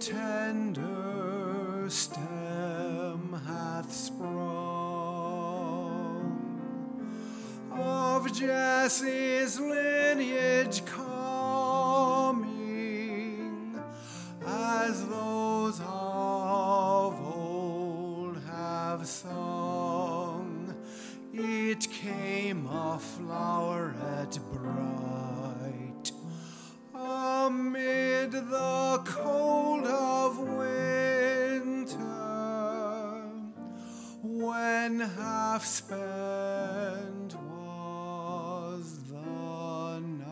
tender stem hath sprung, of Jesse's lineage coming, as those of old have sung, it came a floweret bright, amid the cold of winter, when half spent was the night.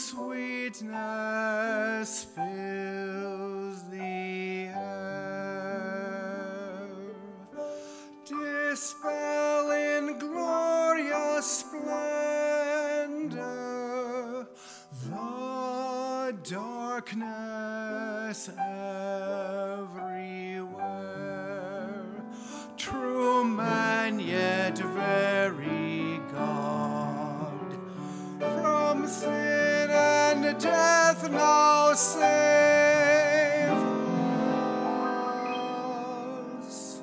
Sweetness fills the air, dispel in glorious splendor the darkness everywhere. True man, yet very God, from sin and death now save us,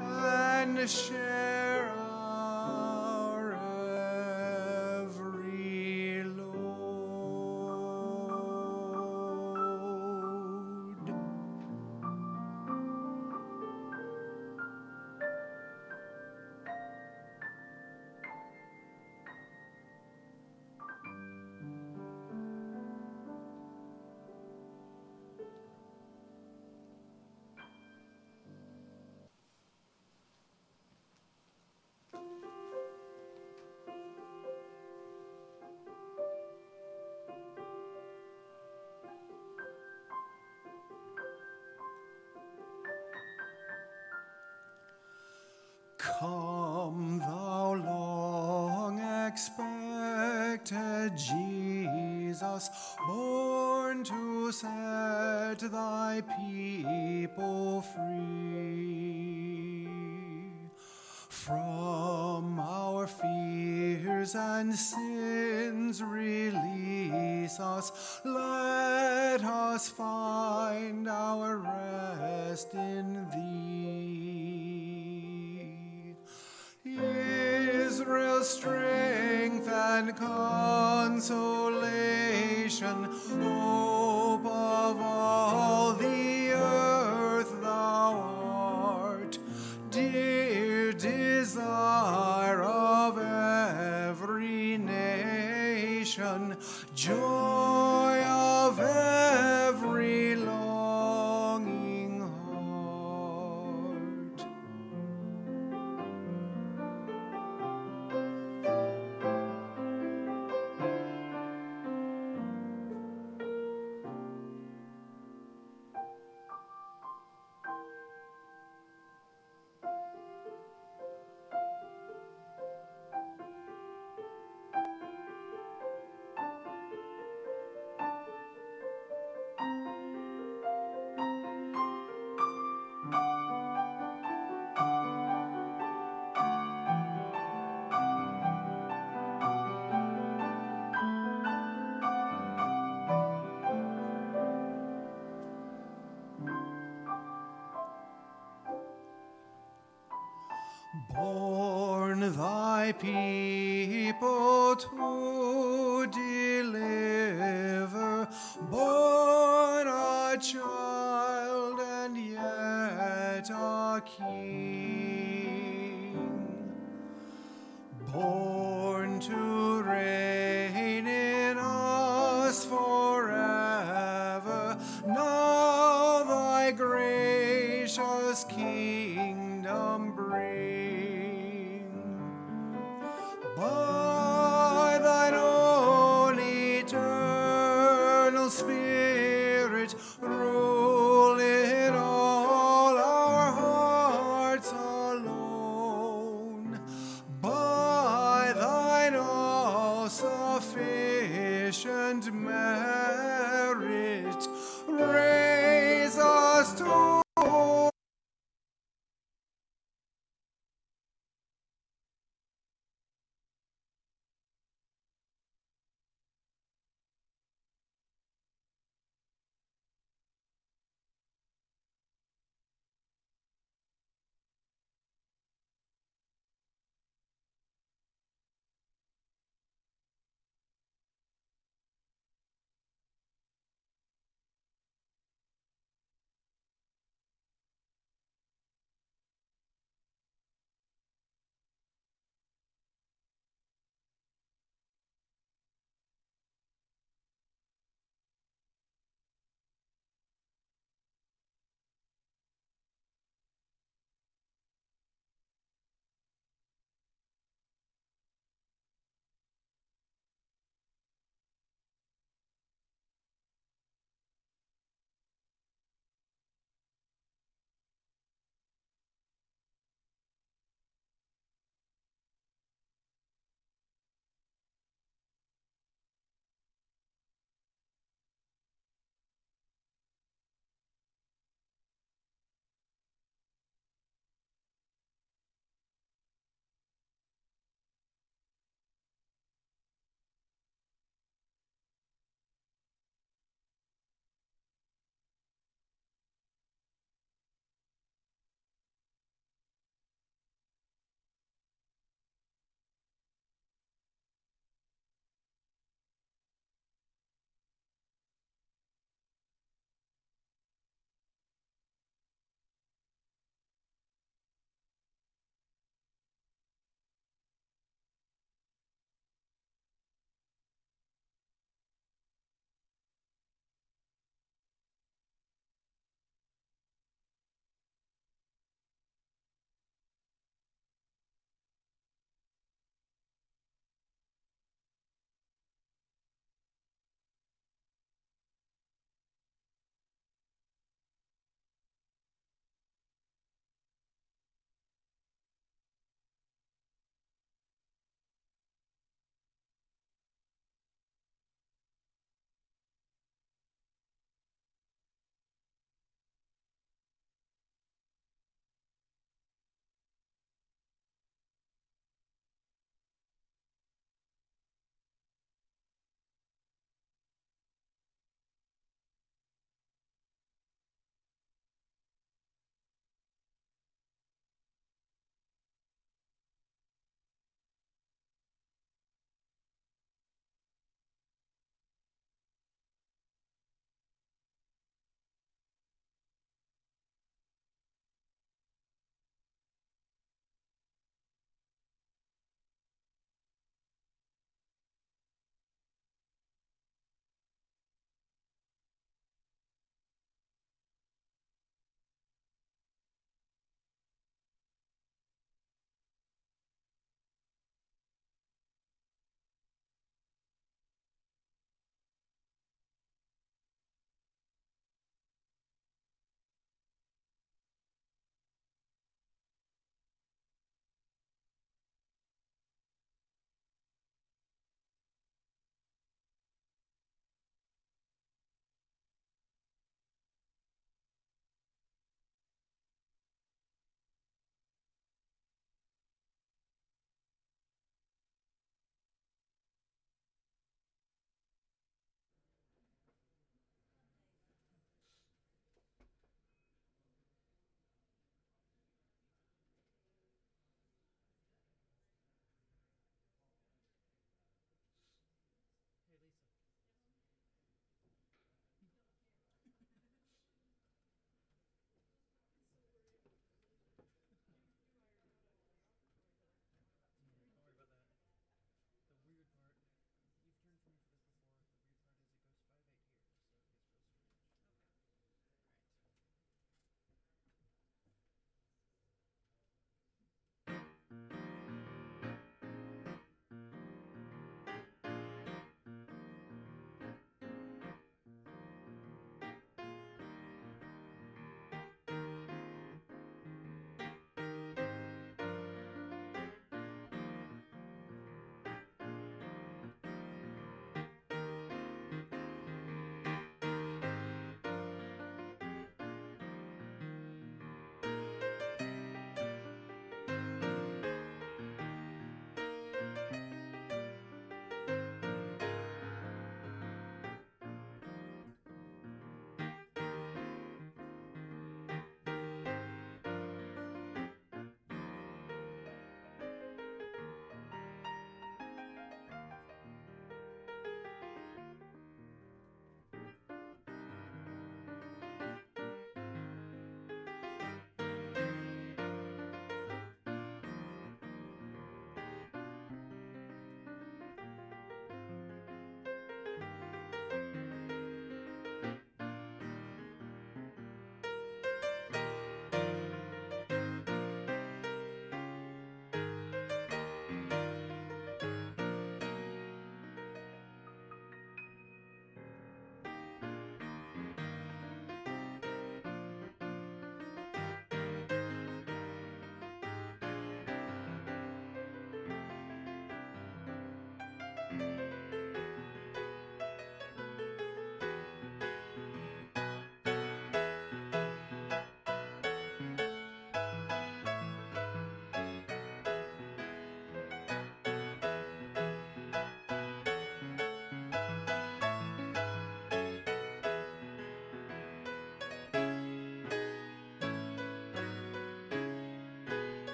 and share our every load. Come, thou long-expected Jesus, born to set thy people free from our fears and sins, release us. Let us find our rest in thee. Israel's strength and consolation, hope of all the earth, thou art, dear desire of every nation, joy of every longing heart. Warn thy people to deliver, born a child and yet a king, born to reign in us forever. Now thy gracious kingdom bring. By thine own eternal Spirit, rule in all our hearts alone. By thine all-sufficient merit, raise us to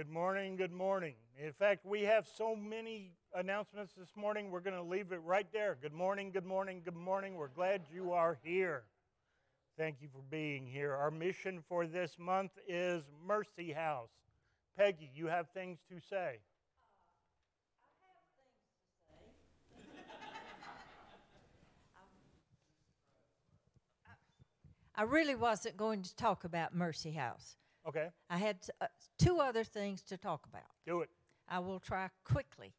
Good morning, good morning. In fact, we have so many announcements this morning, we're going to leave it right there. Good morning, good morning, good morning. We're glad you are here. Thank you for being here. Our mission for this month is Mercy House. Peggy, you have things to say. I really wasn't going to talk about Mercy House. Okay. I had two other things to talk about. Do it. I will try quickly.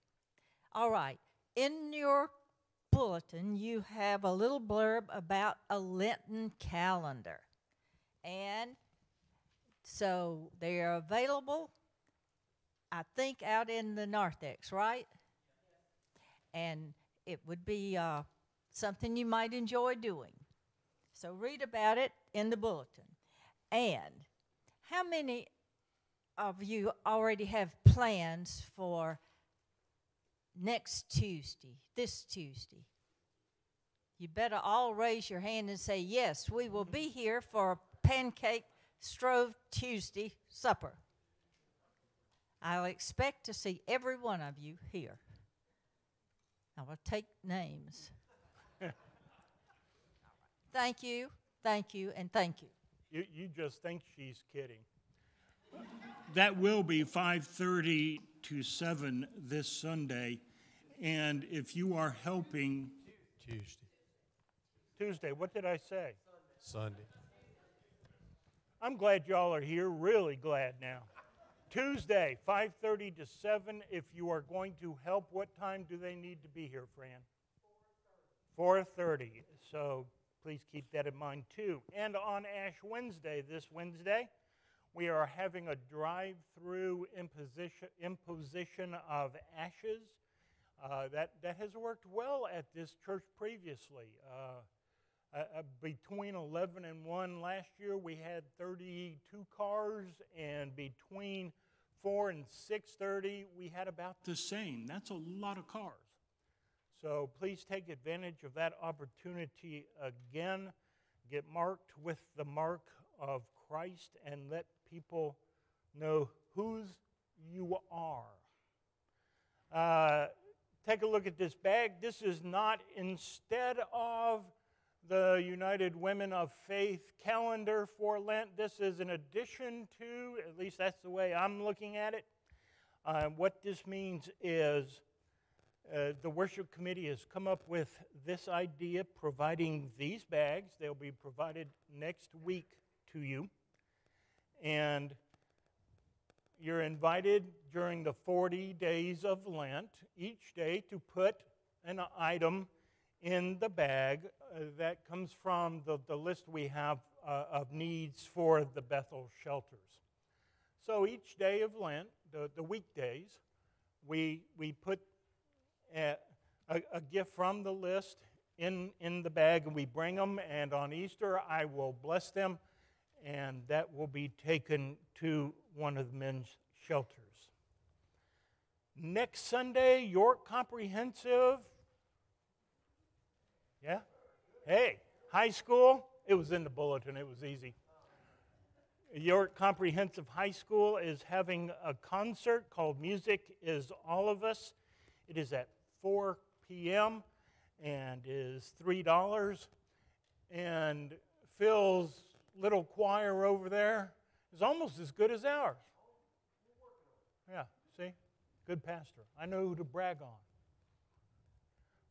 All right. In your bulletin, you have a little blurb about a Lenten calendar. And so they are available, I think, out in the narthex, right? And it would be something you might enjoy doing. So read about it in the bulletin. And how many of you already have plans for next Tuesday, this Tuesday? You better all raise your hand and say, yes, we will be here for a pancake strove Tuesday supper. I'll expect to see every one of you here. I will take names. Thank you, thank you, and thank you. You just think she's kidding. That will be 5:30 to 7 this Sunday. And if you are helping... Tuesday, what did I say? Sunday. I'm glad y'all are here, really glad now. Tuesday, 5:30 to 7, if you are going to help, what time do they need to be here, Fran? 4:30. So... please keep that in mind, too. And on Ash Wednesday, this Wednesday, we are having a drive-through imposition of ashes. That has worked well at this church previously. Between 11 and 1 last year, we had 32 cars, and between 4 and 6:30, we had about the same. That's a lot of cars. So please take advantage of that opportunity again. Get marked with the mark of Christ and let people know whose you are. Take a look at this bag. This is not instead of the United Women of Faith calendar for Lent. This is an addition to, at least that's the way I'm looking at it. What this means is... the worship committee has come up with this idea, providing these bags. They'll be provided next week to you. And you're invited during the 40 days of Lent each day to put an item in the bag that comes from the list we have of needs for the Bethel shelters. So each day of Lent, the weekdays, we put a gift from the list in the bag, and we bring them, and on Easter I will bless them, and that will be taken to one of the men's shelters. Next Sunday, York Comprehensive, yeah? Hey, high school, it was in the bulletin, it was easy. York Comprehensive High School is having a concert called Music is All of Us. It is at 4 p.m. and is $3, and Phil's little choir over there is almost as good as ours. Yeah, see? Good pastor. I know who to brag on.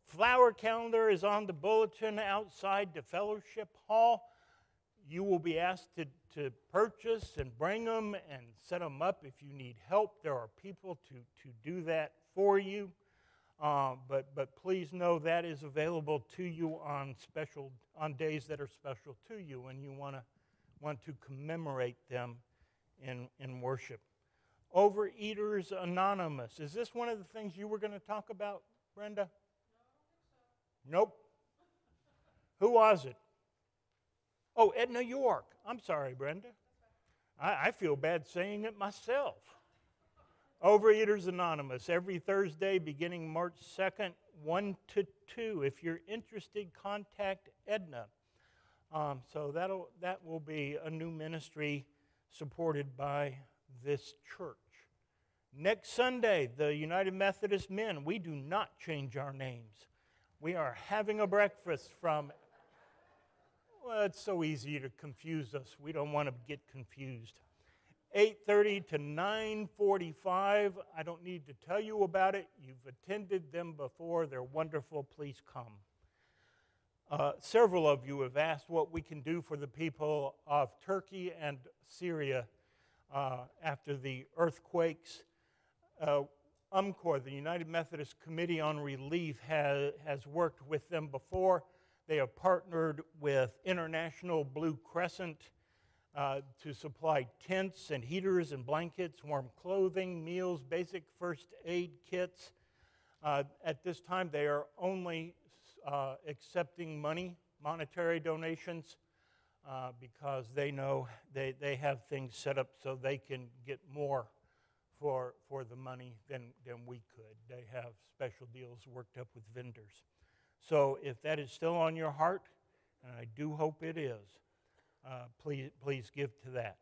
Flower calendar is on the bulletin outside the fellowship hall. You will be asked to purchase and bring them and set them up if you need help. There are people to do that for you. But please know that is available to you on days that are special to you, and you want to commemorate them in worship. Overeaters Anonymous. Is this one of the things you were going to talk about, Brenda? No, I don't think so. Nope. Who was it? Oh, Edna York. I'm sorry, Brenda. I feel bad saying it myself. Overeaters Anonymous, every Thursday beginning March 2nd, 1 to 2. If you're interested, contact Edna. So that will be a new ministry supported by this church. Next Sunday, the United Methodist men, we do not change our names. We are having a breakfast from, well, it's so easy to confuse us. We don't want to get confused. 8:30 to 9:45. I don't need to tell you about it. You've attended them before. They're wonderful. Please come. Several of you have asked what we can do for the people of Turkey and Syria after the earthquakes. UMCOR, the United Methodist Committee on Relief, has worked with them before. They have partnered with International Blue Crescent to supply tents and heaters and blankets, warm clothing, meals, basic first aid kits. At this time, they are only accepting money, monetary donations, because they know they have things set up so they can get more for the money than we could. They have special deals worked up with vendors. So if that is still on your heart, and I do hope it is, please give to that.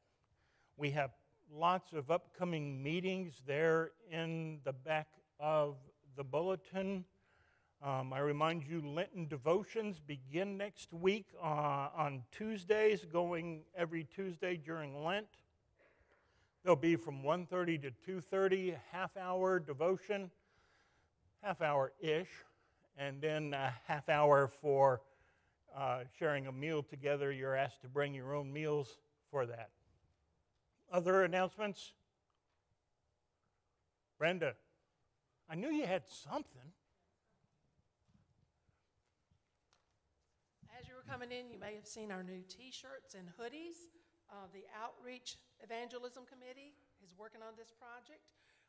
We have lots of upcoming meetings there in the back of the bulletin. I remind you, Lenten devotions begin next week on Tuesdays, going every Tuesday during Lent. They'll be from 1:30 to 2:30, half-hour devotion, half-hour-ish, and then a half hour for sharing a meal together. You're asked to bring your own meals for that. Other announcements? Brenda, I knew you had something. As you were coming in, you may have seen our new t-shirts and hoodies. The Outreach Evangelism Committee is working on this project.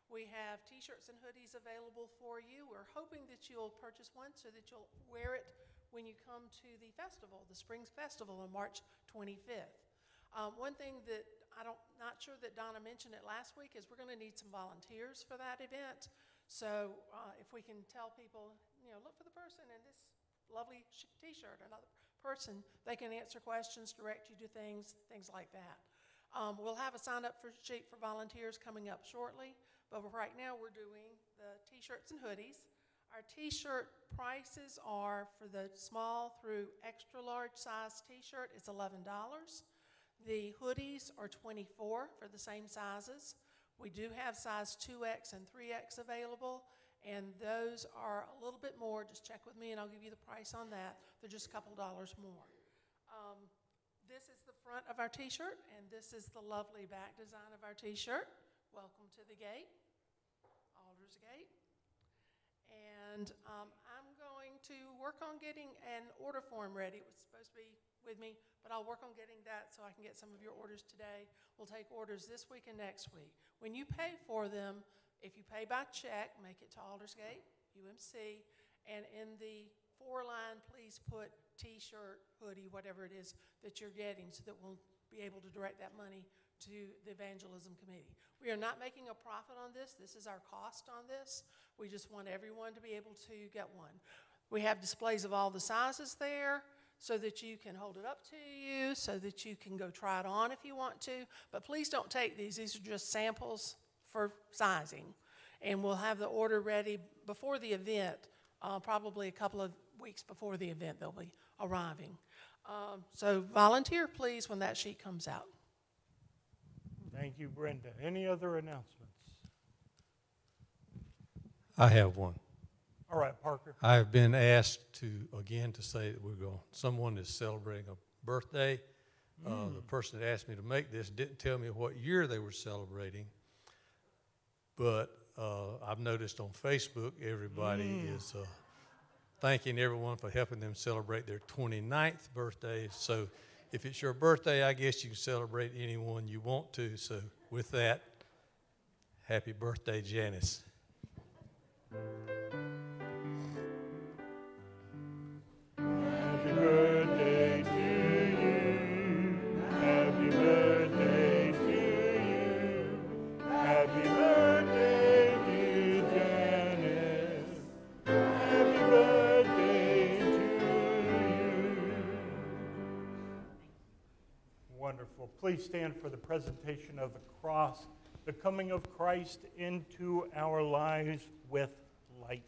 We have t-shirts and hoodies available for you. We're hoping that you'll purchase one so that you'll wear it when you come to the festival, the Springs Festival on March 25th. One thing that not sure that Donna mentioned it last week is we're going to need some volunteers for that event. So if we can tell people, you know, look for the person in this lovely t-shirt, another person, they can answer questions, direct you to things like that. We'll have a sign-up sheet for volunteers coming up shortly, but right now we're doing the t-shirts and hoodies. Our t-shirt prices are for the small through extra large size t-shirt, it's $11. The hoodies are $24 for the same sizes. We do have size 2X and 3X available, and those are a little bit more. Just check with me and I'll give you the price on that. They're just a couple dollars more. This is the front of our t-shirt, and this is the lovely back design of our t-shirt. Welcome to the gate, Aldersgate. And I'm going to work on getting an order form ready. It was supposed to be with me, but I'll work on getting that so I can get some of your orders today. We'll take orders this week and next week. When you pay for them, if you pay by check, make it to Aldersgate, UMC, and in the for line, please put t-shirt, hoodie, whatever it is that you're getting so that we'll be able to direct that money to the Evangelism Committee. We are not making a profit on this. This is our cost on this. We just want everyone to be able to get one. We have displays of all the sizes there so that you can hold it up to you, so that you can go try it on if you want to. But please don't take these. These are just samples for sizing. And we'll have the order ready before the event, probably a couple of weeks before the event they'll be arriving. So volunteer, please, when that sheet comes out. Thank you, Brenda. Any other announcements? I have one. All right, Parker. I have been asked again to say that someone is celebrating a birthday. The person that asked me to make this didn't tell me what year they were celebrating, but I've noticed on Facebook everybody is thanking everyone for helping them celebrate their 29th birthday. So if it's your birthday, I guess you can celebrate anyone you want to. So with that, happy birthday, Janice. Happy birthday to you. Happy birthday to you. Happy birthday, dear Janice. Happy birthday to you. Wonderful. Please stand for the presentation of the cross. the coming of Christ into our lives with light.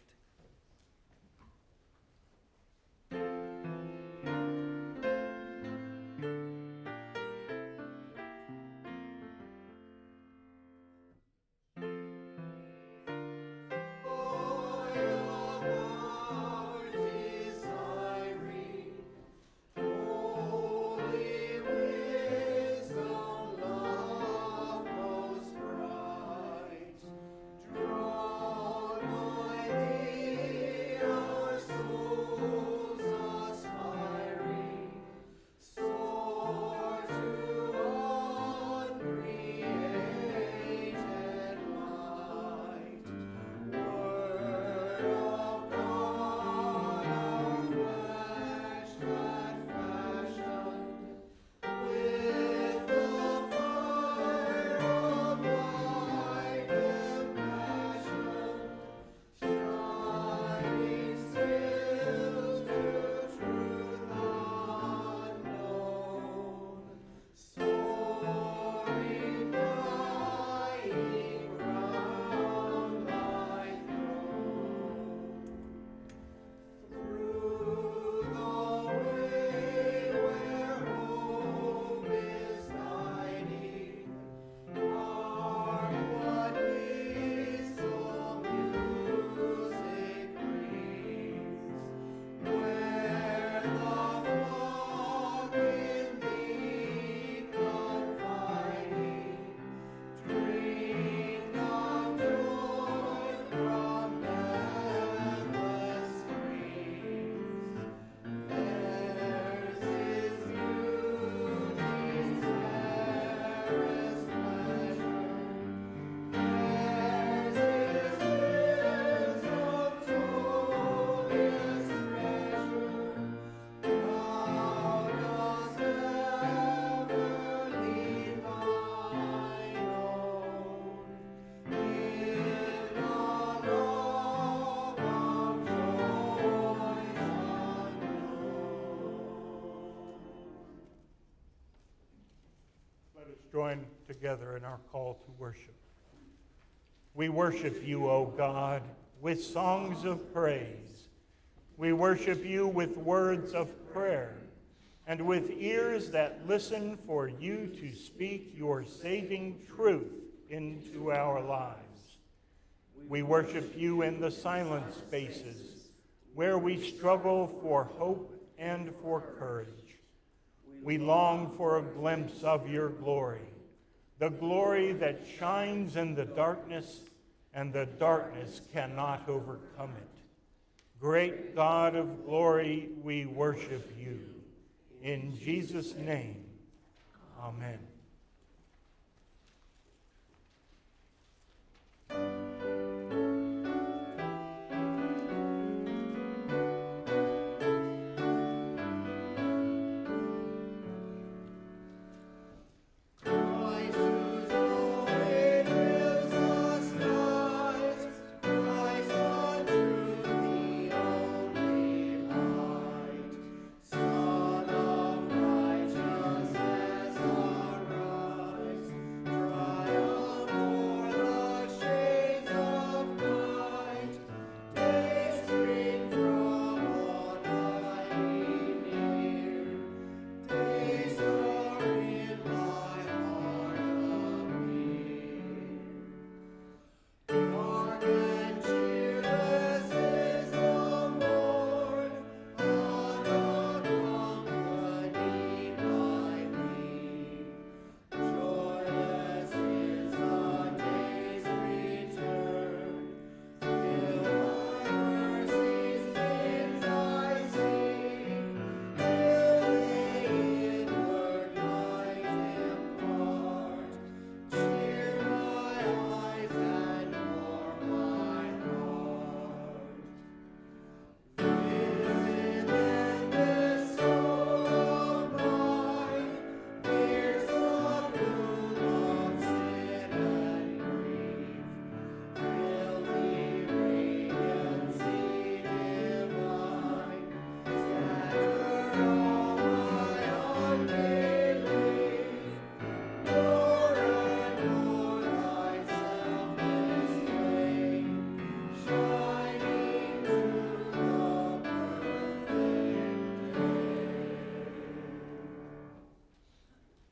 Join together in our call to worship. We worship you, O God, with songs of praise. We worship you with words of prayer and with ears that listen for you to speak your saving truth into our lives. We worship you in the silent spaces where we struggle for hope and for courage. We long for a glimpse of your glory, the glory that shines in the darkness, and the darkness cannot overcome it. Great God of glory, we worship you. In Jesus' name, amen.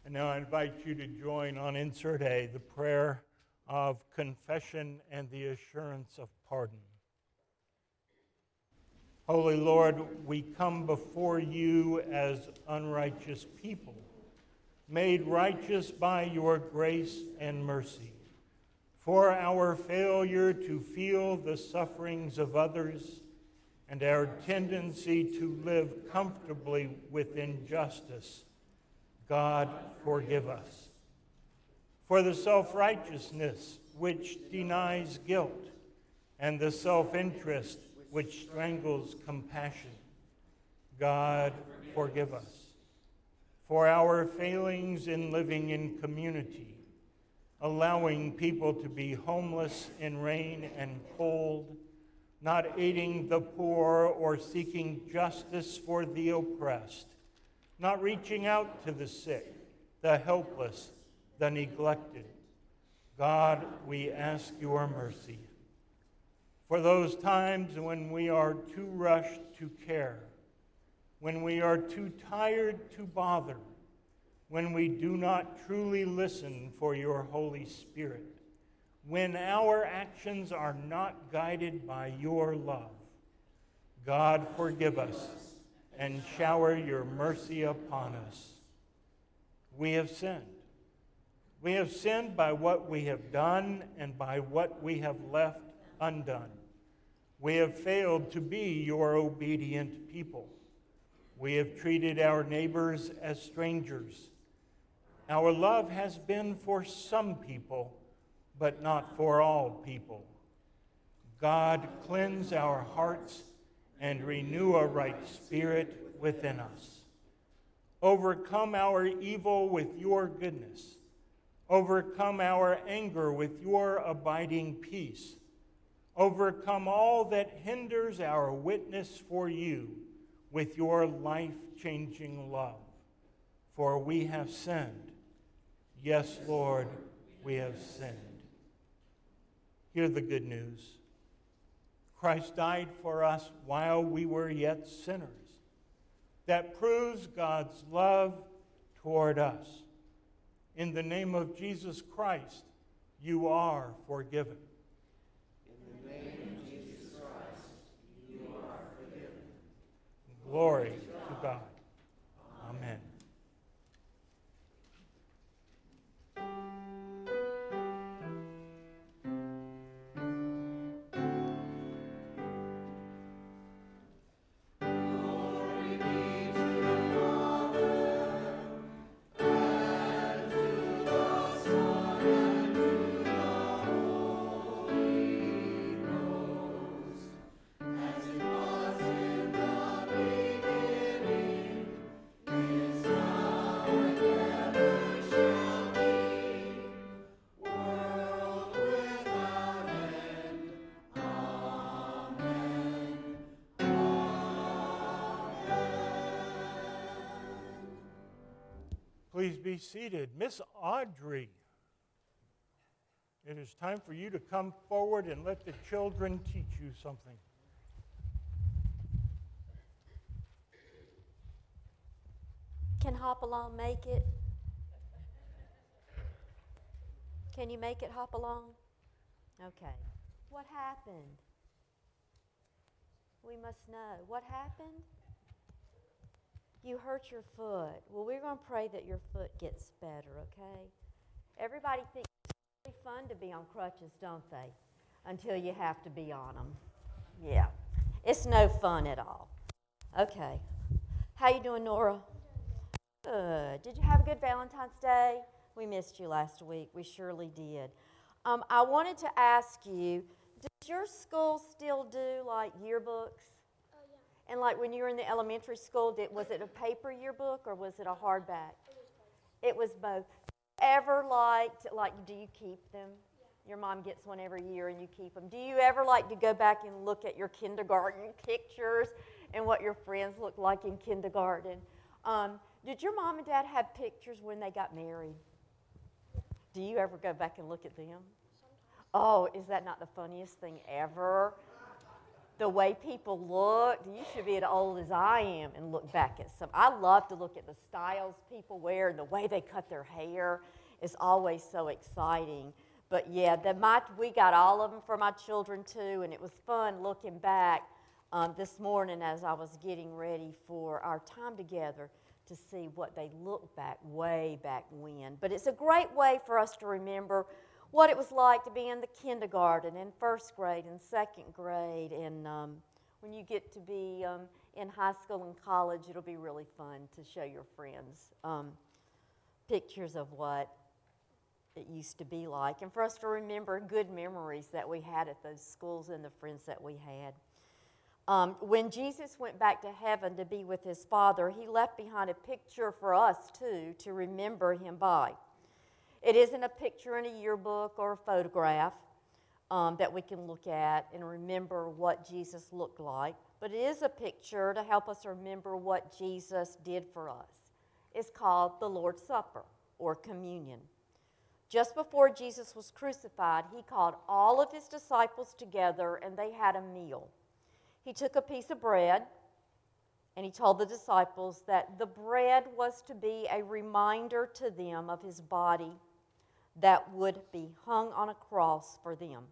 And now I invite you to join on insert A, the prayer of confession and the assurance of pardon. Holy Lord, we come before you as unrighteous people, made righteous by your grace and mercy. For our failure to feel the sufferings of others and our tendency to live comfortably with injustice, God, forgive us. For the self-righteousness which denies guilt and the self-interest which strangles compassion, God, forgive us. For our failings in living in community, allowing people to be homeless in rain and cold, not aiding the poor or seeking justice for the oppressed, not reaching out to the sick, the helpless, the neglected. God, we ask your mercy. For those times when we are too rushed to care, when we are too tired to bother, when we do not truly listen for your Holy Spirit, when our actions are not guided by your love, God, forgive us and shower your mercy upon us. We have sinned. We have sinned by what we have done and by what we have left undone. We have failed to be your obedient people. We have treated our neighbors as strangers. Our love has been for some people, but not for all people. God, cleanse our hearts and renew a right spirit within us. Overcome our evil with your goodness. Overcome our anger with your abiding peace. Overcome all that hinders our witness for you with your life-changing love. For we have sinned. Yes, Lord, we have sinned. Hear the good news. Christ died for us while we were yet sinners. That proves God's love toward us. In the name of Jesus Christ, you are forgiven. In the name of Jesus Christ, you are forgiven. Glory to God. Amen. Please be seated. Miss Audrey, it is time for you to come forward and let the children teach you something. Can Hopalong make it? Can you make it, Hopalong? Okay. What happened? We must know. What happened? You hurt your foot. Well, we're going to pray that your foot gets better, okay? Everybody thinks it's really fun to be on crutches, don't they? Until you have to be on them. Yeah. It's no fun at all. Okay. How you doing, Nora? Good. Did you have a good Valentine's Day? We missed you last week. We surely did. I wanted to ask you, does your school still do, like, yearbooks? And like when you were in the elementary school, was it a paper yearbook or was it a hardback? It was both. Ever like, do you keep them? Yeah. Your mom gets one every year and you keep them. Do you ever like to go back and look at your kindergarten pictures and what your friends looked like in kindergarten? Did your mom and dad have pictures when they got married? Yeah. Do you ever go back and look at them? Sometimes. Oh, is that not the funniest thing ever? the way people looked. You should be as old as I am and look back at some. I love to look at the styles people wear and the way they cut their hair. It's always so exciting. But yeah, we got all of them for my children too, and it was fun looking back this morning as I was getting ready for our time together to see what they looked back, way back when. But it's a great way for us to remember what it was like to be in the kindergarten and first grade and second grade. And when you get to be in high school and college, it'll be really fun to show your friends pictures of what it used to be like, and for us to remember good memories that we had at those schools and the friends that we had. When Jesus went back to heaven to be with his Father, he left behind a picture for us, too, to remember him by. It isn't a picture in a yearbook or a photograph that we can look at and remember what Jesus looked like, but it is a picture to help us remember what Jesus did for us. It's called the Lord's Supper or communion. Just before Jesus was crucified, he called all of his disciples together and they had a meal. He took a piece of bread and he told the disciples that the bread was to be a reminder to them of his body that would be hung on a cross for them.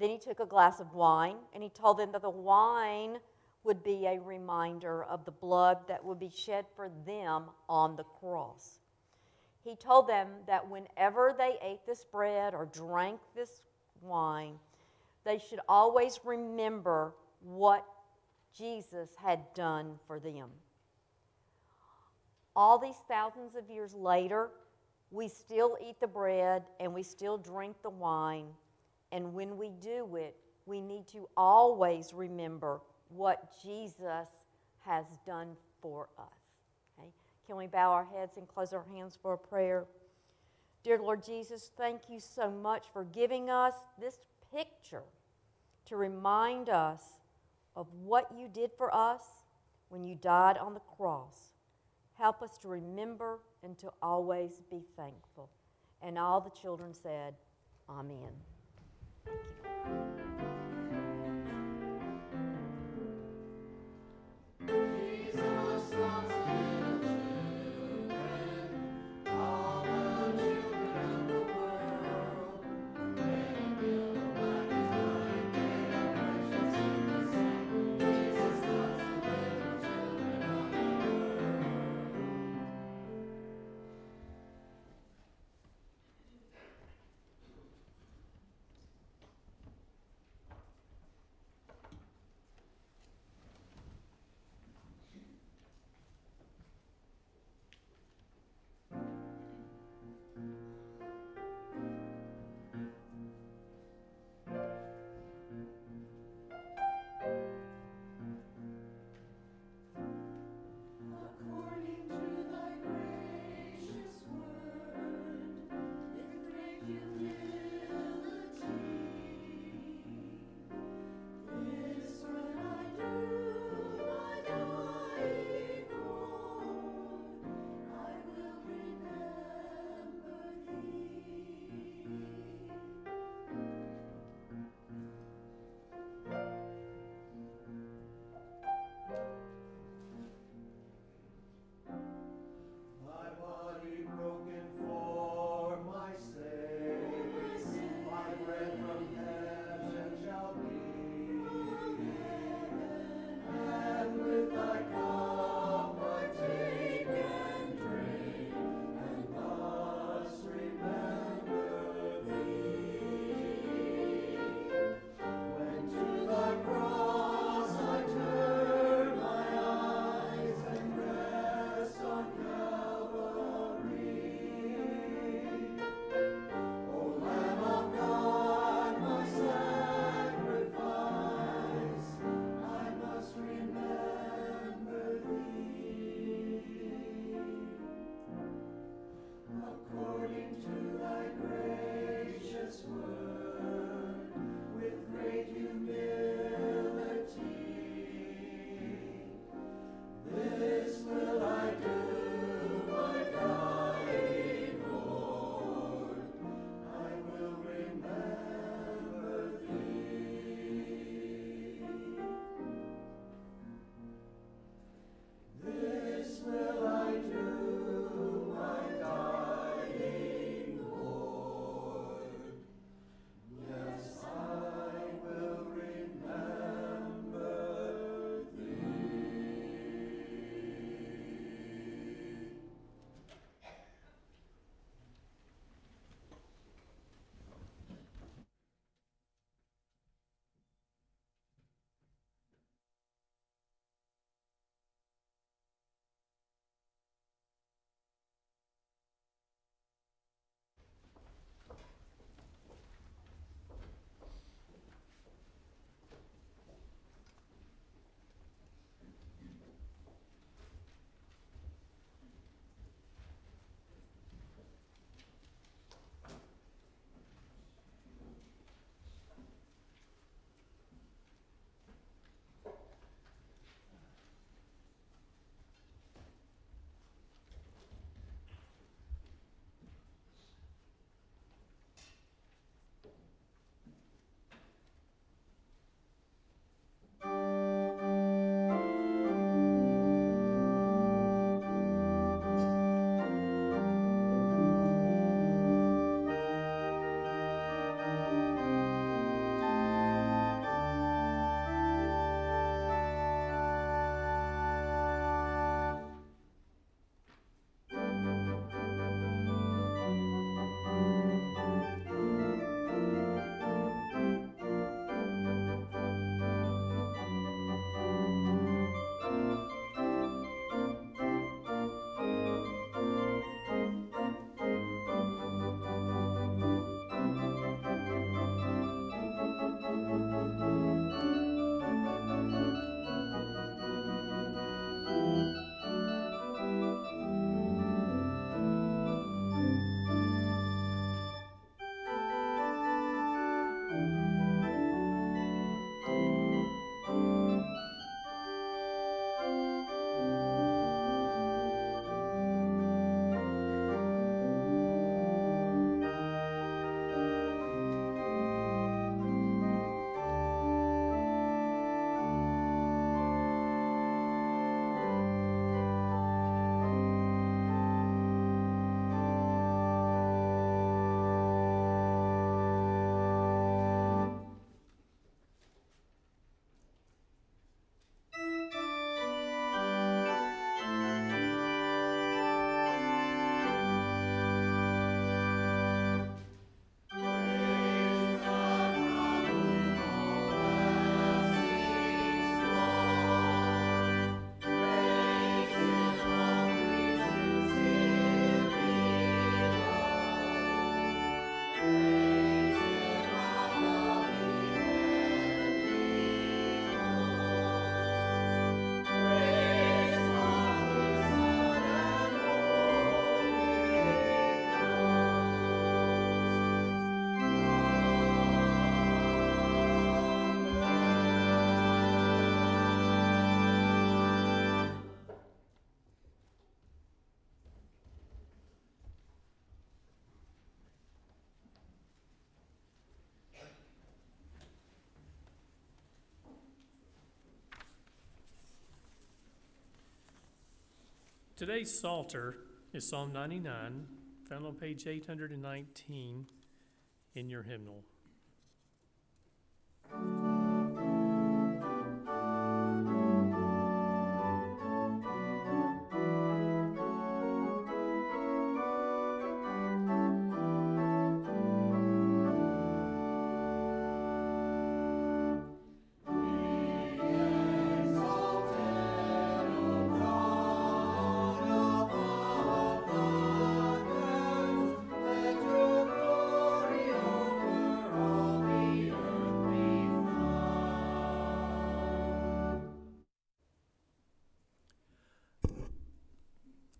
Then he took a glass of wine and he told them that the wine would be a reminder of the blood that would be shed for them on the cross. He told them that whenever they ate this bread or drank this wine, they should always remember what Jesus had done for them. All these thousands of years later, we still eat the bread and we still drink the wine. And when we do it, we need to always remember what Jesus has done for us. Can we bow our heads and close our hands for a prayer? Dear Lord Jesus, thank you so much for giving us this picture to remind us of what you did for us when you died on the cross. Help us to remember and to always be thankful. And all the children said, Amen. Thank you. Today's Psalter is Psalm 99, found on page 819 in your hymnal.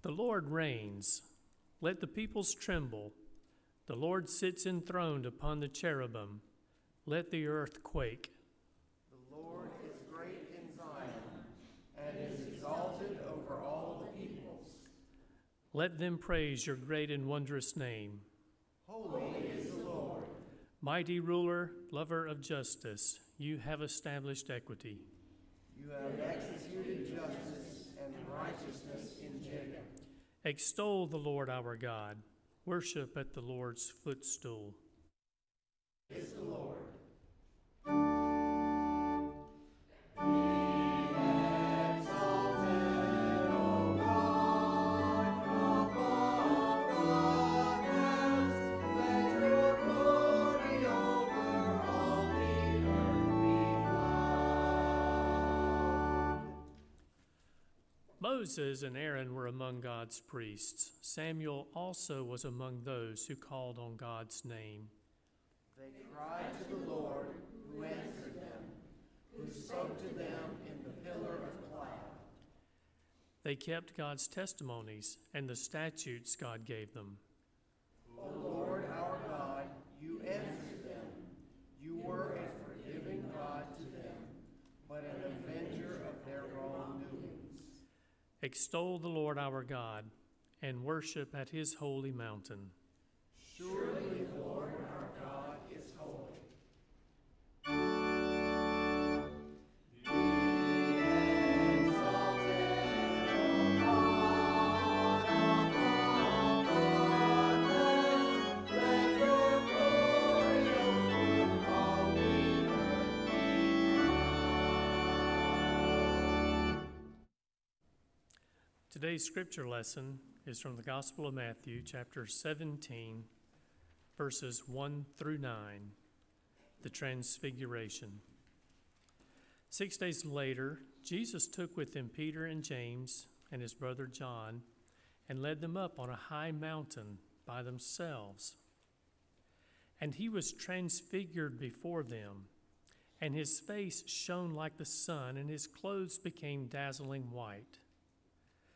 The Lord reigns, let the peoples tremble. The Lord sits enthroned upon the cherubim, let the earth quake. The Lord is great in Zion, and is exalted over all the peoples. Let them praise your great and wondrous name. Holy is the Lord. Mighty ruler, lover of justice, you have established equity. You have executed justice and righteousness in Jacob. Extol the Lord our God. Worship at the Lord's footstool. Praise the Lord. Moses and Aaron were among God's priests. Samuel also was among those who called on God's name. They cried to the Lord, who answered them, who spoke to them in the pillar of cloud. They kept God's testimonies and the statutes God gave them. O Lord our God, you answered them. You were a forgiving God to them, but an avenger of their wrongdoing. Extol the Lord our God, and worship at his holy mountain. Surely the Lord our God is holy. Be exalted, O God, above all the heavens. Let your glory over all the earth be known. Today's scripture lesson is from the Gospel of Matthew, chapter 17, verses 1 through 9, the Transfiguration. 6 days later, Jesus took with him Peter and James and his brother John and led them up on a high mountain by themselves. And he was transfigured before them, and his face shone like the sun, and his clothes became dazzling white.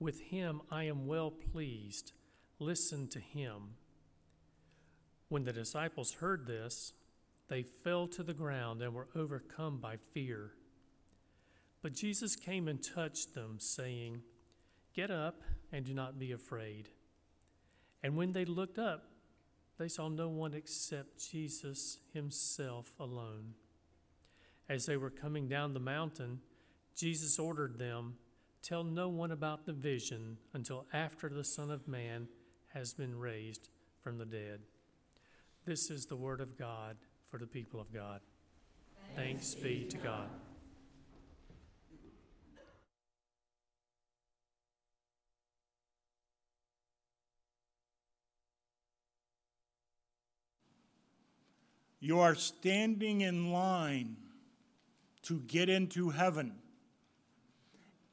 With him I am well pleased. Listen to him. When the disciples heard this, they fell to the ground and were overcome by fear. But Jesus came and touched them, saying, Get up and do not be afraid. And when they looked up, they saw no one except Jesus himself alone. As they were coming down the mountain, Jesus ordered them, Tell no one about the vision until after the Son of Man has been raised from the dead. This is the word of God for the people of God. Thanks be to God. You are standing in line to get into heaven.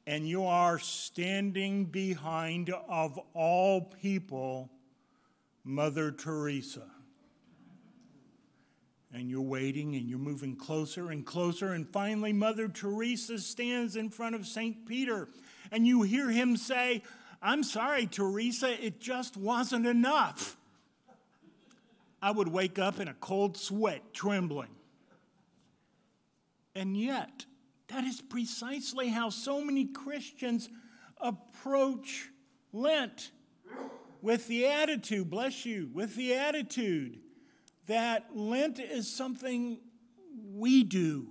And you are standing behind, of all people, Mother Teresa. And you're waiting, and you're moving closer and closer, and finally Mother Teresa stands in front of Saint Peter, and you hear him say, I'm sorry, Teresa, it just wasn't enough. I would wake up in a cold sweat, trembling. And yet, that is precisely how so many Christians approach Lent, with the attitude, bless you, with the attitude that Lent is something we do,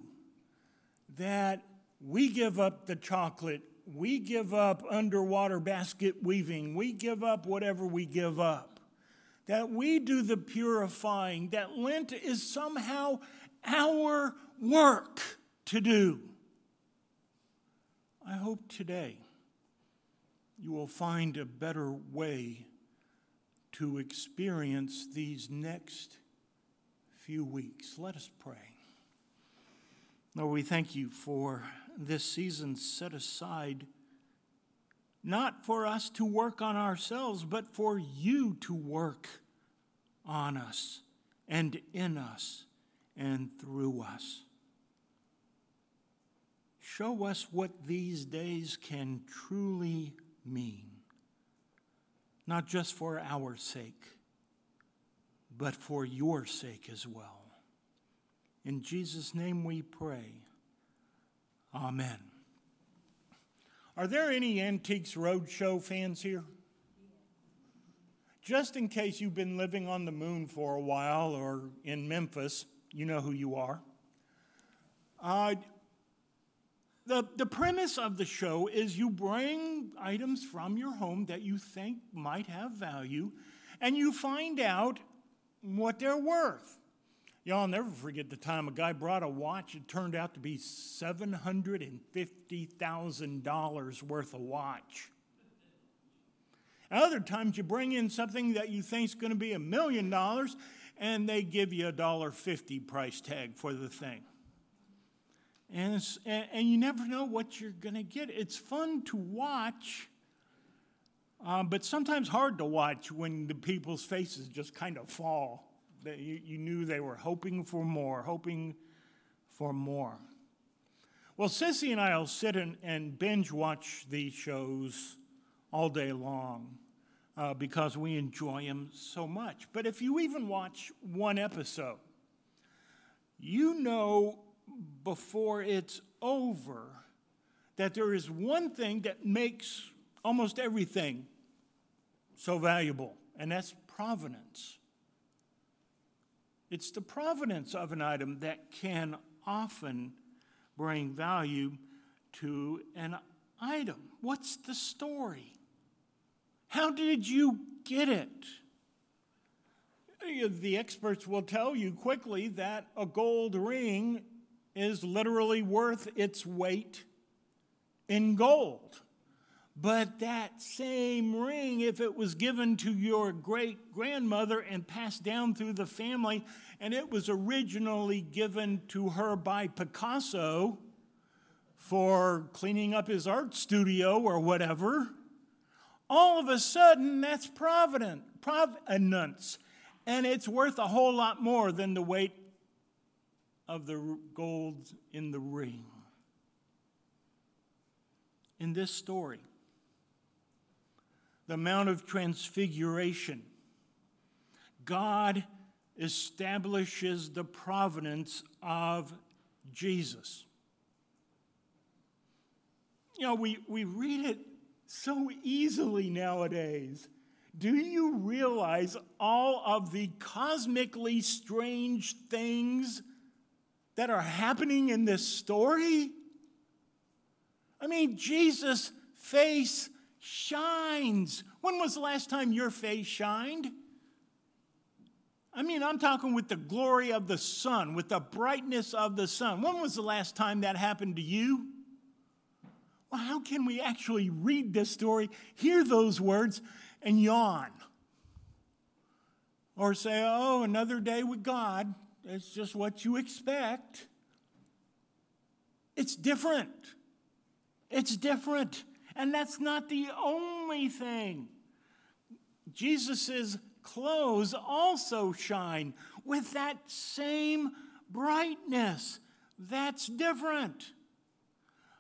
that we give up the chocolate, we give up underwater basket weaving, we give up whatever we give up, that we do the purifying, that Lent is somehow our work to do. I hope today you will find a better way to experience these next few weeks. Let us pray. Lord, we thank you for this season set aside, not for us to work on ourselves, but for you to work on us and in us and through us. Show us what these days can truly mean, not just for our sake, but for your sake as well. In Jesus' name we pray. Amen. Are there any Antiques Roadshow fans here? Just in case you've been living on the moon for a while or in Memphis, you know who you are. The premise of the show is you bring items from your home that you think might have value, and you find out what they're worth. Y'all never forget the time a guy brought a watch. It turned out to be $750,000 worth of watch. And other times you bring in something that you think is going to be $1 million, and they give you a $1.50 price tag for the thing. And you never know what you're going to get. It's fun to watch, but sometimes hard to watch when the people's faces just kind of fall. You knew they were hoping for more. Well, Sissy and I will sit and binge watch these shows all day long because we enjoy them so much. But if you even watch one episode, you know before it's over that there is one thing that makes almost everything so valuable, and that's provenance. It's the provenance of an item that can often bring value to an item. What's the story? How did you get it? The experts will tell you quickly that a gold ring is literally worth its weight in gold. But that same ring, if it was given to your great-grandmother and passed down through the family, and it was originally given to her by Picasso for cleaning up his art studio or whatever, all of a sudden that's provenance, and it's worth a whole lot more than the weight of the gold in the ring. In this story, the Mount of Transfiguration, God establishes the provenance of Jesus. You know, we read it so easily nowadays. Do you realize all of the cosmically strange things that are happening in this story? I mean, Jesus' face shines. When was the last time your face shined? I mean, I'm talking with the glory of the sun, with the brightness of the sun. When was the last time that happened to you? Well, how can we actually read this story, hear those words, and yawn? Or say, oh, another day with God. It's just what you expect. It's different. It's different. And that's not the only thing. Jesus' clothes also shine with that same brightness. That's different.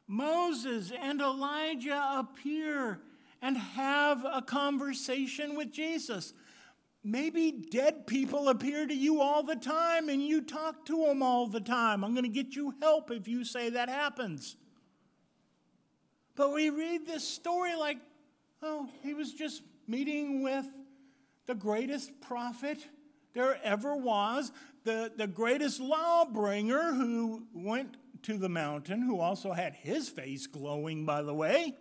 Moses and Elijah appear, and have a conversation with Jesus. Maybe dead people appear to you all the time and you talk to them all the time. I'm going to get you help if you say that happens. But we read this story like, oh, he was just meeting with the greatest prophet there ever was, the greatest lawbringer who went to the mountain, who also had his face glowing, by the way,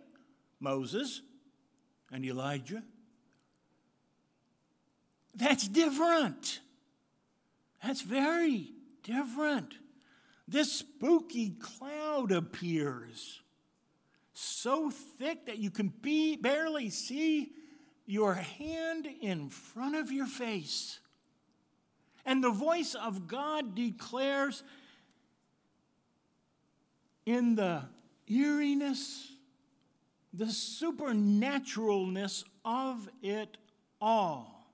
Moses and Elijah. That's different. That's very different. This spooky cloud appears so thick that you can barely see your hand in front of your face. And the voice of God declares in the eeriness, the supernaturalness of it all.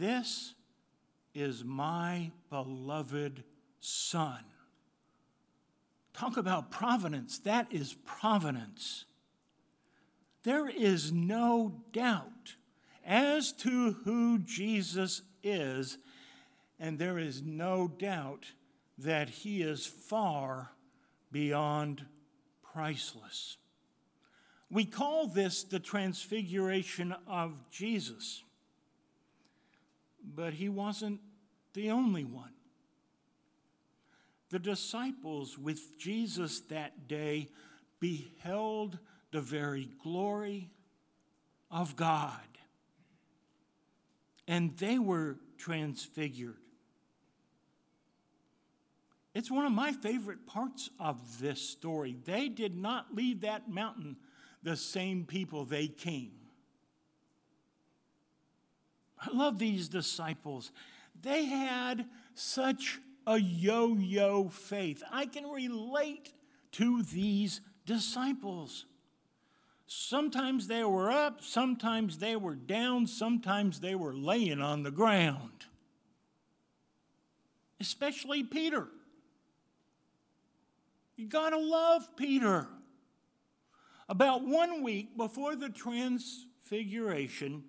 This is my beloved son. Talk about providence. That is providence. There is no doubt as to who Jesus is, and there is no doubt that he is far beyond priceless. We call this the transfiguration of Jesus. But he wasn't the only one. The disciples with Jesus that day beheld the very glory of God. And they were transfigured. It's one of my favorite parts of this story. They did not leave that mountain the same people they came. I love these disciples. They had such a yo-yo faith. I can relate to these disciples. Sometimes they were up, sometimes they were down, sometimes they were laying on the ground. Especially Peter. You gotta love Peter. About 1 week before the transfiguration,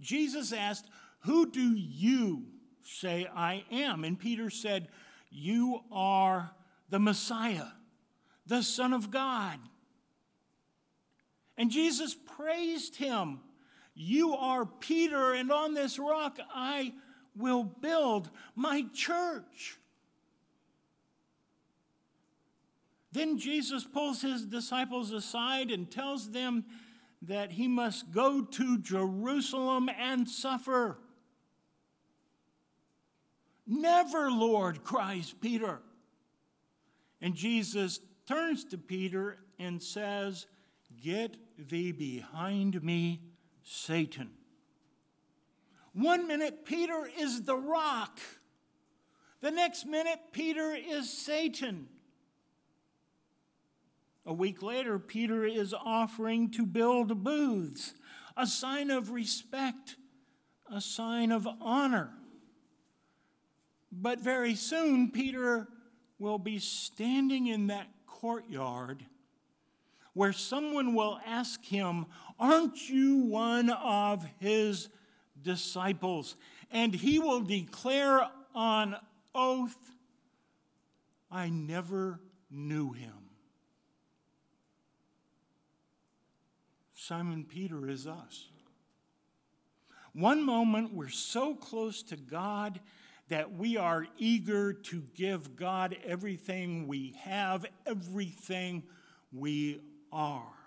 Jesus asked, "Who do you say I am?" And Peter said, "You are the Messiah, the Son of God." And Jesus praised him. "You are Peter, and on this rock I will build my church." Then Jesus pulls his disciples aside and tells them that he must go to Jerusalem and suffer. "Never, Lord," cries Peter. And Jesus turns to Peter and says, "Get thee behind me, Satan." 1 minute, Peter is the rock. The next minute, Peter is Satan. A week later, Peter is offering to build booths, a sign of respect, a sign of honor. But very soon, Peter will be standing in that courtyard where someone will ask him, "Aren't you one of his disciples?" And he will declare on oath, "I never knew him." Simon Peter is us. One moment we're so close to God that we are eager to give God everything we have, everything we are.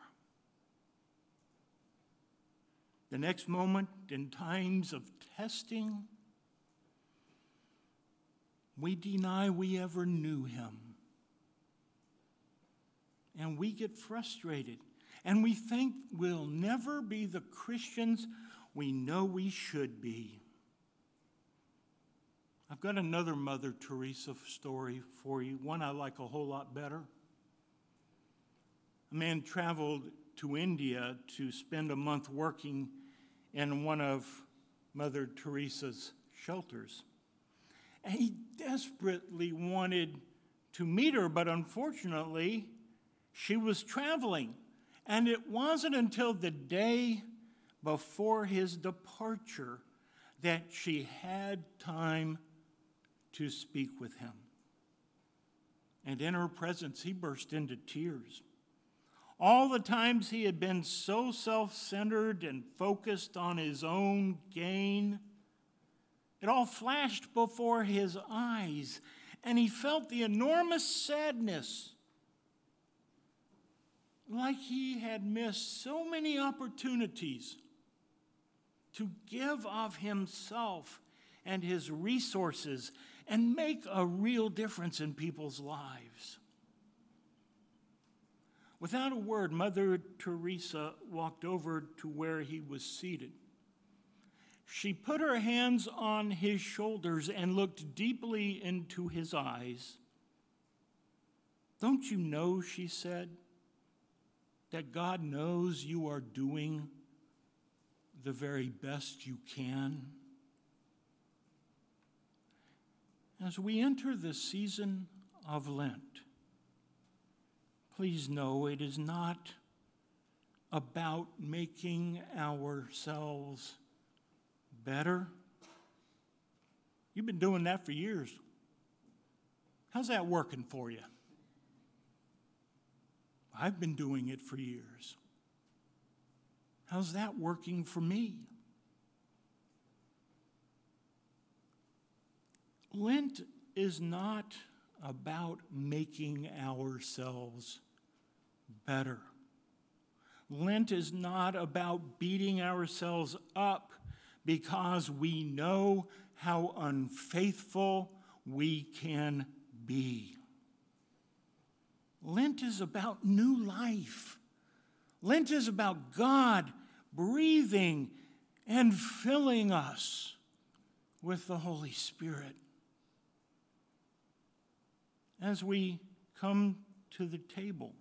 The next moment, in times of testing, we deny we ever knew him. And we get frustrated. And we think we'll never be the Christians we know we should be. I've got another Mother Teresa story for you, one I like a whole lot better. A man traveled to India to spend a month working in one of Mother Teresa's shelters. And he desperately wanted to meet her, but unfortunately, she was traveling. And it wasn't until the day before his departure that she had time to speak with him. And in her presence, he burst into tears. All the times he had been so self-centered and focused on his own gain, it all flashed before his eyes, and he felt the enormous sadness, like he had missed so many opportunities to give of himself and his resources and make a real difference in people's lives. Without a word, Mother Teresa walked over to where he was seated. She put her hands on his shoulders and looked deeply into his eyes. "Don't you know," she said, "that God knows you are doing the very best you can?" As we enter the season of Lent, please know it is not about making ourselves better. You've been doing that for years. How's that working for you? I've been doing it for years. How's that working for me? Lent is not about making ourselves better. Lent is not about beating ourselves up because we know how unfaithful we can be. Lent is about new life. Lent is about God breathing and filling us with the Holy Spirit. As we come to the table,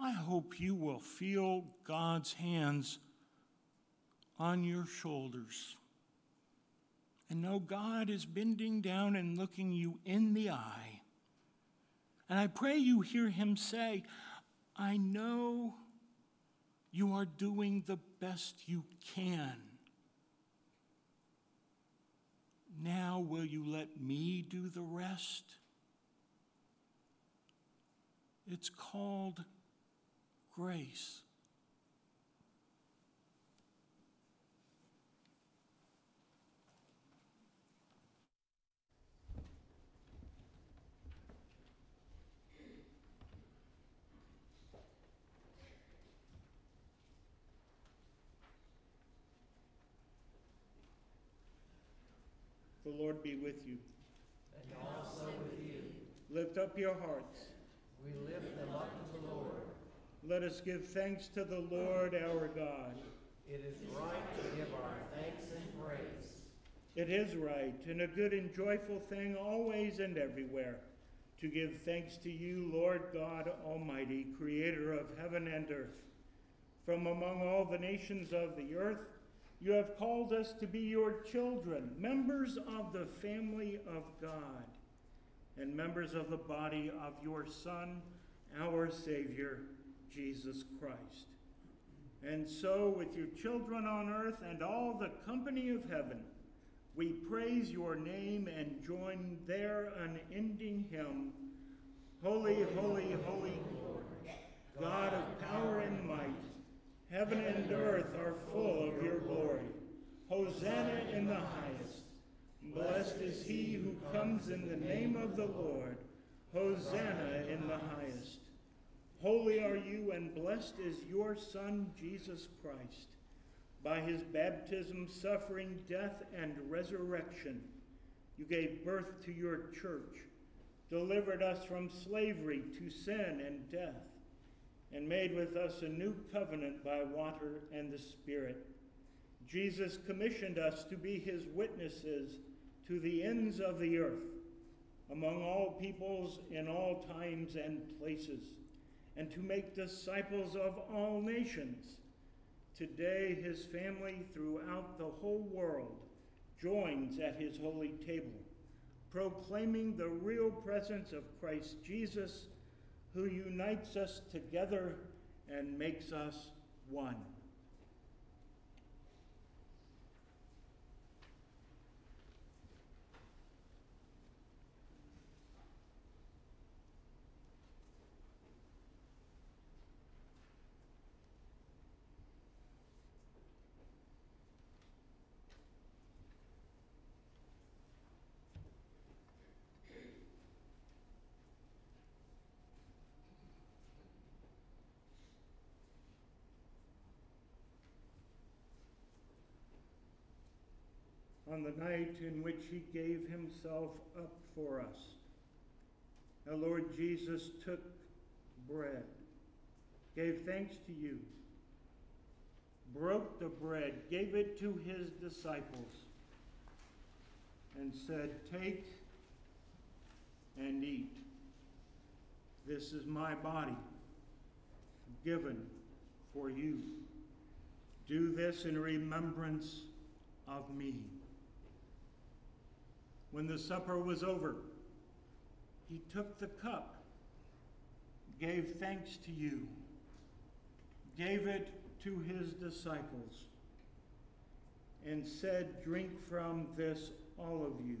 I hope you will feel God's hands on your shoulders and know God is bending down and looking you in the eye. And I pray you hear him say, "I know you are doing the best you can. Now will you let me do the rest?" It's called grace. The Lord be with you. And also with you. Lift up your hearts. We lift them up to the Lord. Let us give thanks to the Lord our God. It is right to give our thanks and praise. It is right and a good and joyful thing always and everywhere to give thanks to you, Lord God Almighty, creator of heaven and earth. From among all the nations of the earth, you have called us to be your children, members of the family of God, and members of the body of your Son, our Savior, Jesus Christ. And so, with your children on earth and all the company of heaven, we praise your name and join their unending hymn, Holy, Holy, Holy Lord, God of power and might, heaven and earth are full of your glory. Hosanna in the highest. Blessed is he who comes in the name of the Lord. Hosanna in the highest. Holy are you, and blessed is your Son, Jesus Christ. By his baptism, suffering, death, and resurrection, you gave birth to your church, delivered us from slavery to sin and death, and made with us a new covenant by water and the Spirit. Jesus commissioned us to be his witnesses to the ends of the earth, among all peoples in all times and places, and to make disciples of all nations. Today, his family throughout the whole world joins at his holy table, proclaiming the real presence of Christ Jesus, who unites us together and makes us one. On the night in which he gave himself up for us, our Lord Jesus took bread, gave thanks to you, broke the bread, gave it to his disciples, and said, "Take and eat. This is my body, given for you. Do this in remembrance of me." When the supper was over, he took the cup, gave thanks to you, gave it to his disciples, and said, "Drink from this, all of you.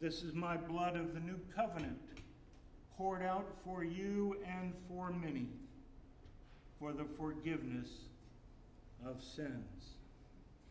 This is my blood of the new covenant, poured out for you and for many, for the forgiveness of sins.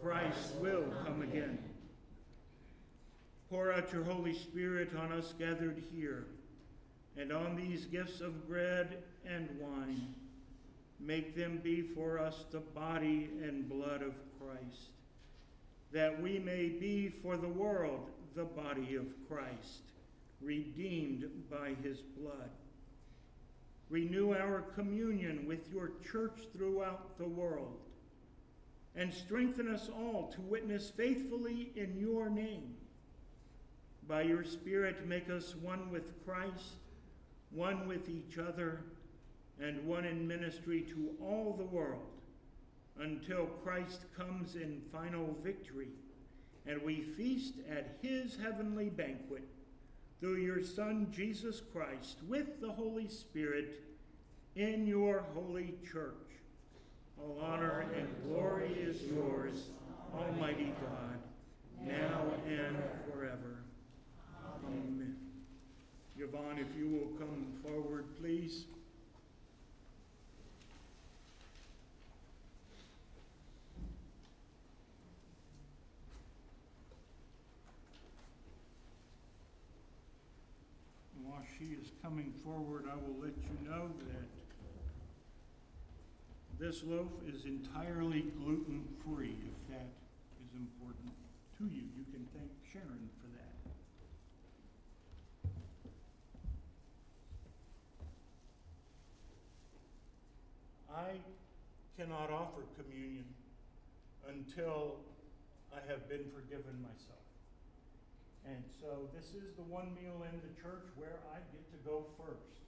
Christ will come again. Pour out your Holy Spirit on us gathered here, and on these gifts of bread and wine. Make them be for us the body and blood of Christ, that we may be for the world the body of Christ, redeemed by his blood. Renew our communion with your church throughout the world, and strengthen us all to witness faithfully in your name. By your Spirit, make us one with Christ, one with each other, and one in ministry to all the world, until Christ comes in final victory, and we feast at his heavenly banquet, through your Son, Jesus Christ, with the Holy Spirit, in your holy church. All honor and glory is yours, Almighty God, now and forever. Amen. Yvonne, if you will come forward, please. And while she is coming forward, I will let you know that this loaf is entirely gluten-free. If that is important to you, you can thank Sharon for that. I cannot offer communion until I have been forgiven myself. And so this is the one meal in the church where I get to go first.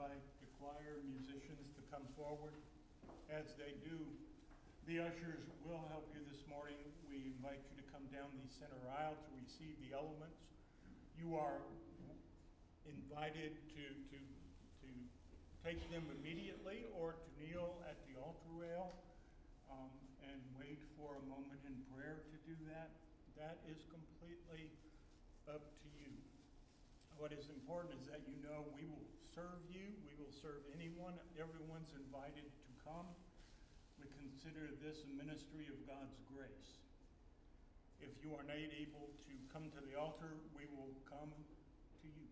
Invite the choir musicians to come forward. As they do, the ushers will help you this morning. We invite you to come down the center aisle to receive the elements. You are invited to take them immediately or to kneel at the altar rail and wait for a moment in prayer to do that. That is completely up to you. What is important is that you know we will serve you, we will serve anyone, everyone's invited to come. We consider this a ministry of God's grace. If you are not able to come to the altar, we will come to you.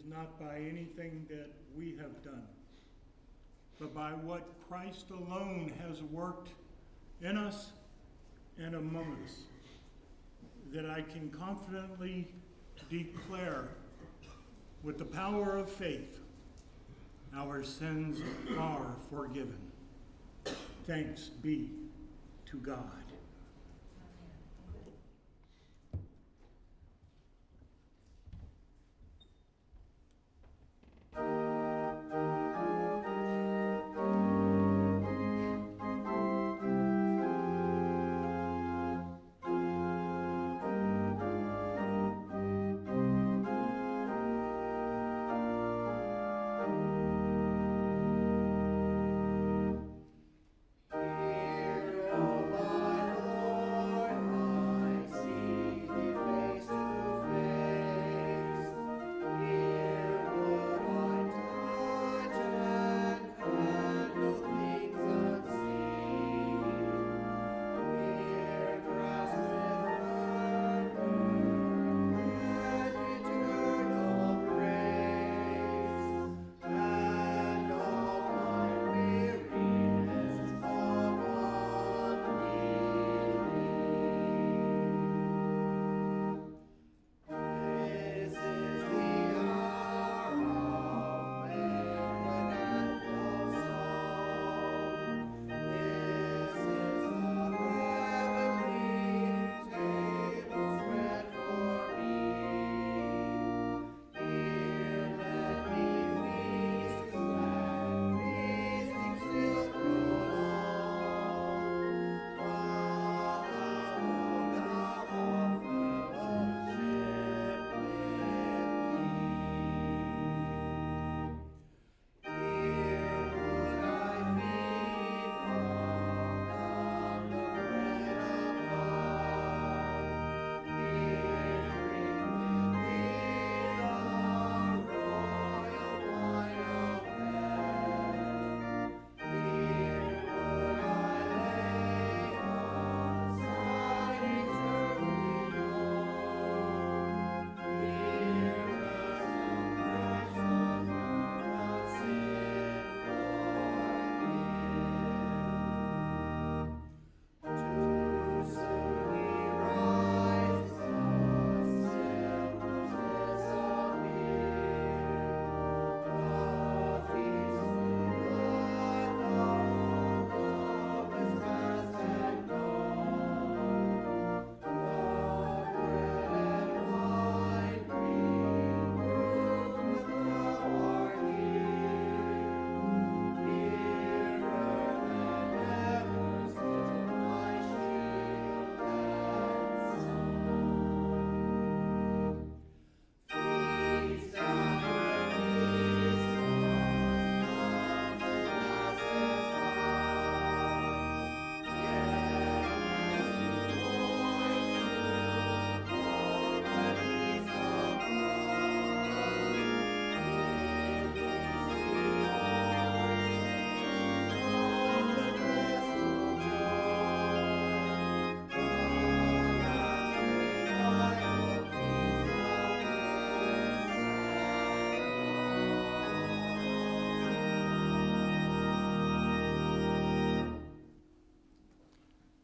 is not by anything that we have done, but by what Christ alone has worked in us and among us, that I can confidently declare with the power of faith, our sins are forgiven. Thanks be to God.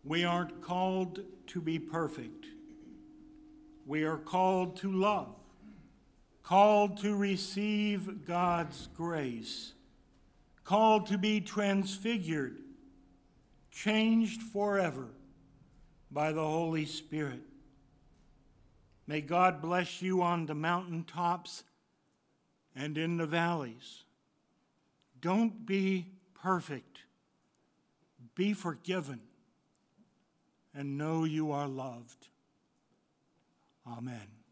We aren't called to be perfect. We are called to love, called to receive God's grace, called to be transfigured, changed forever by the Holy Spirit. May God bless you on the mountaintops and in the valleys. Don't be perfect. Be forgiven. And know you are loved. Amen.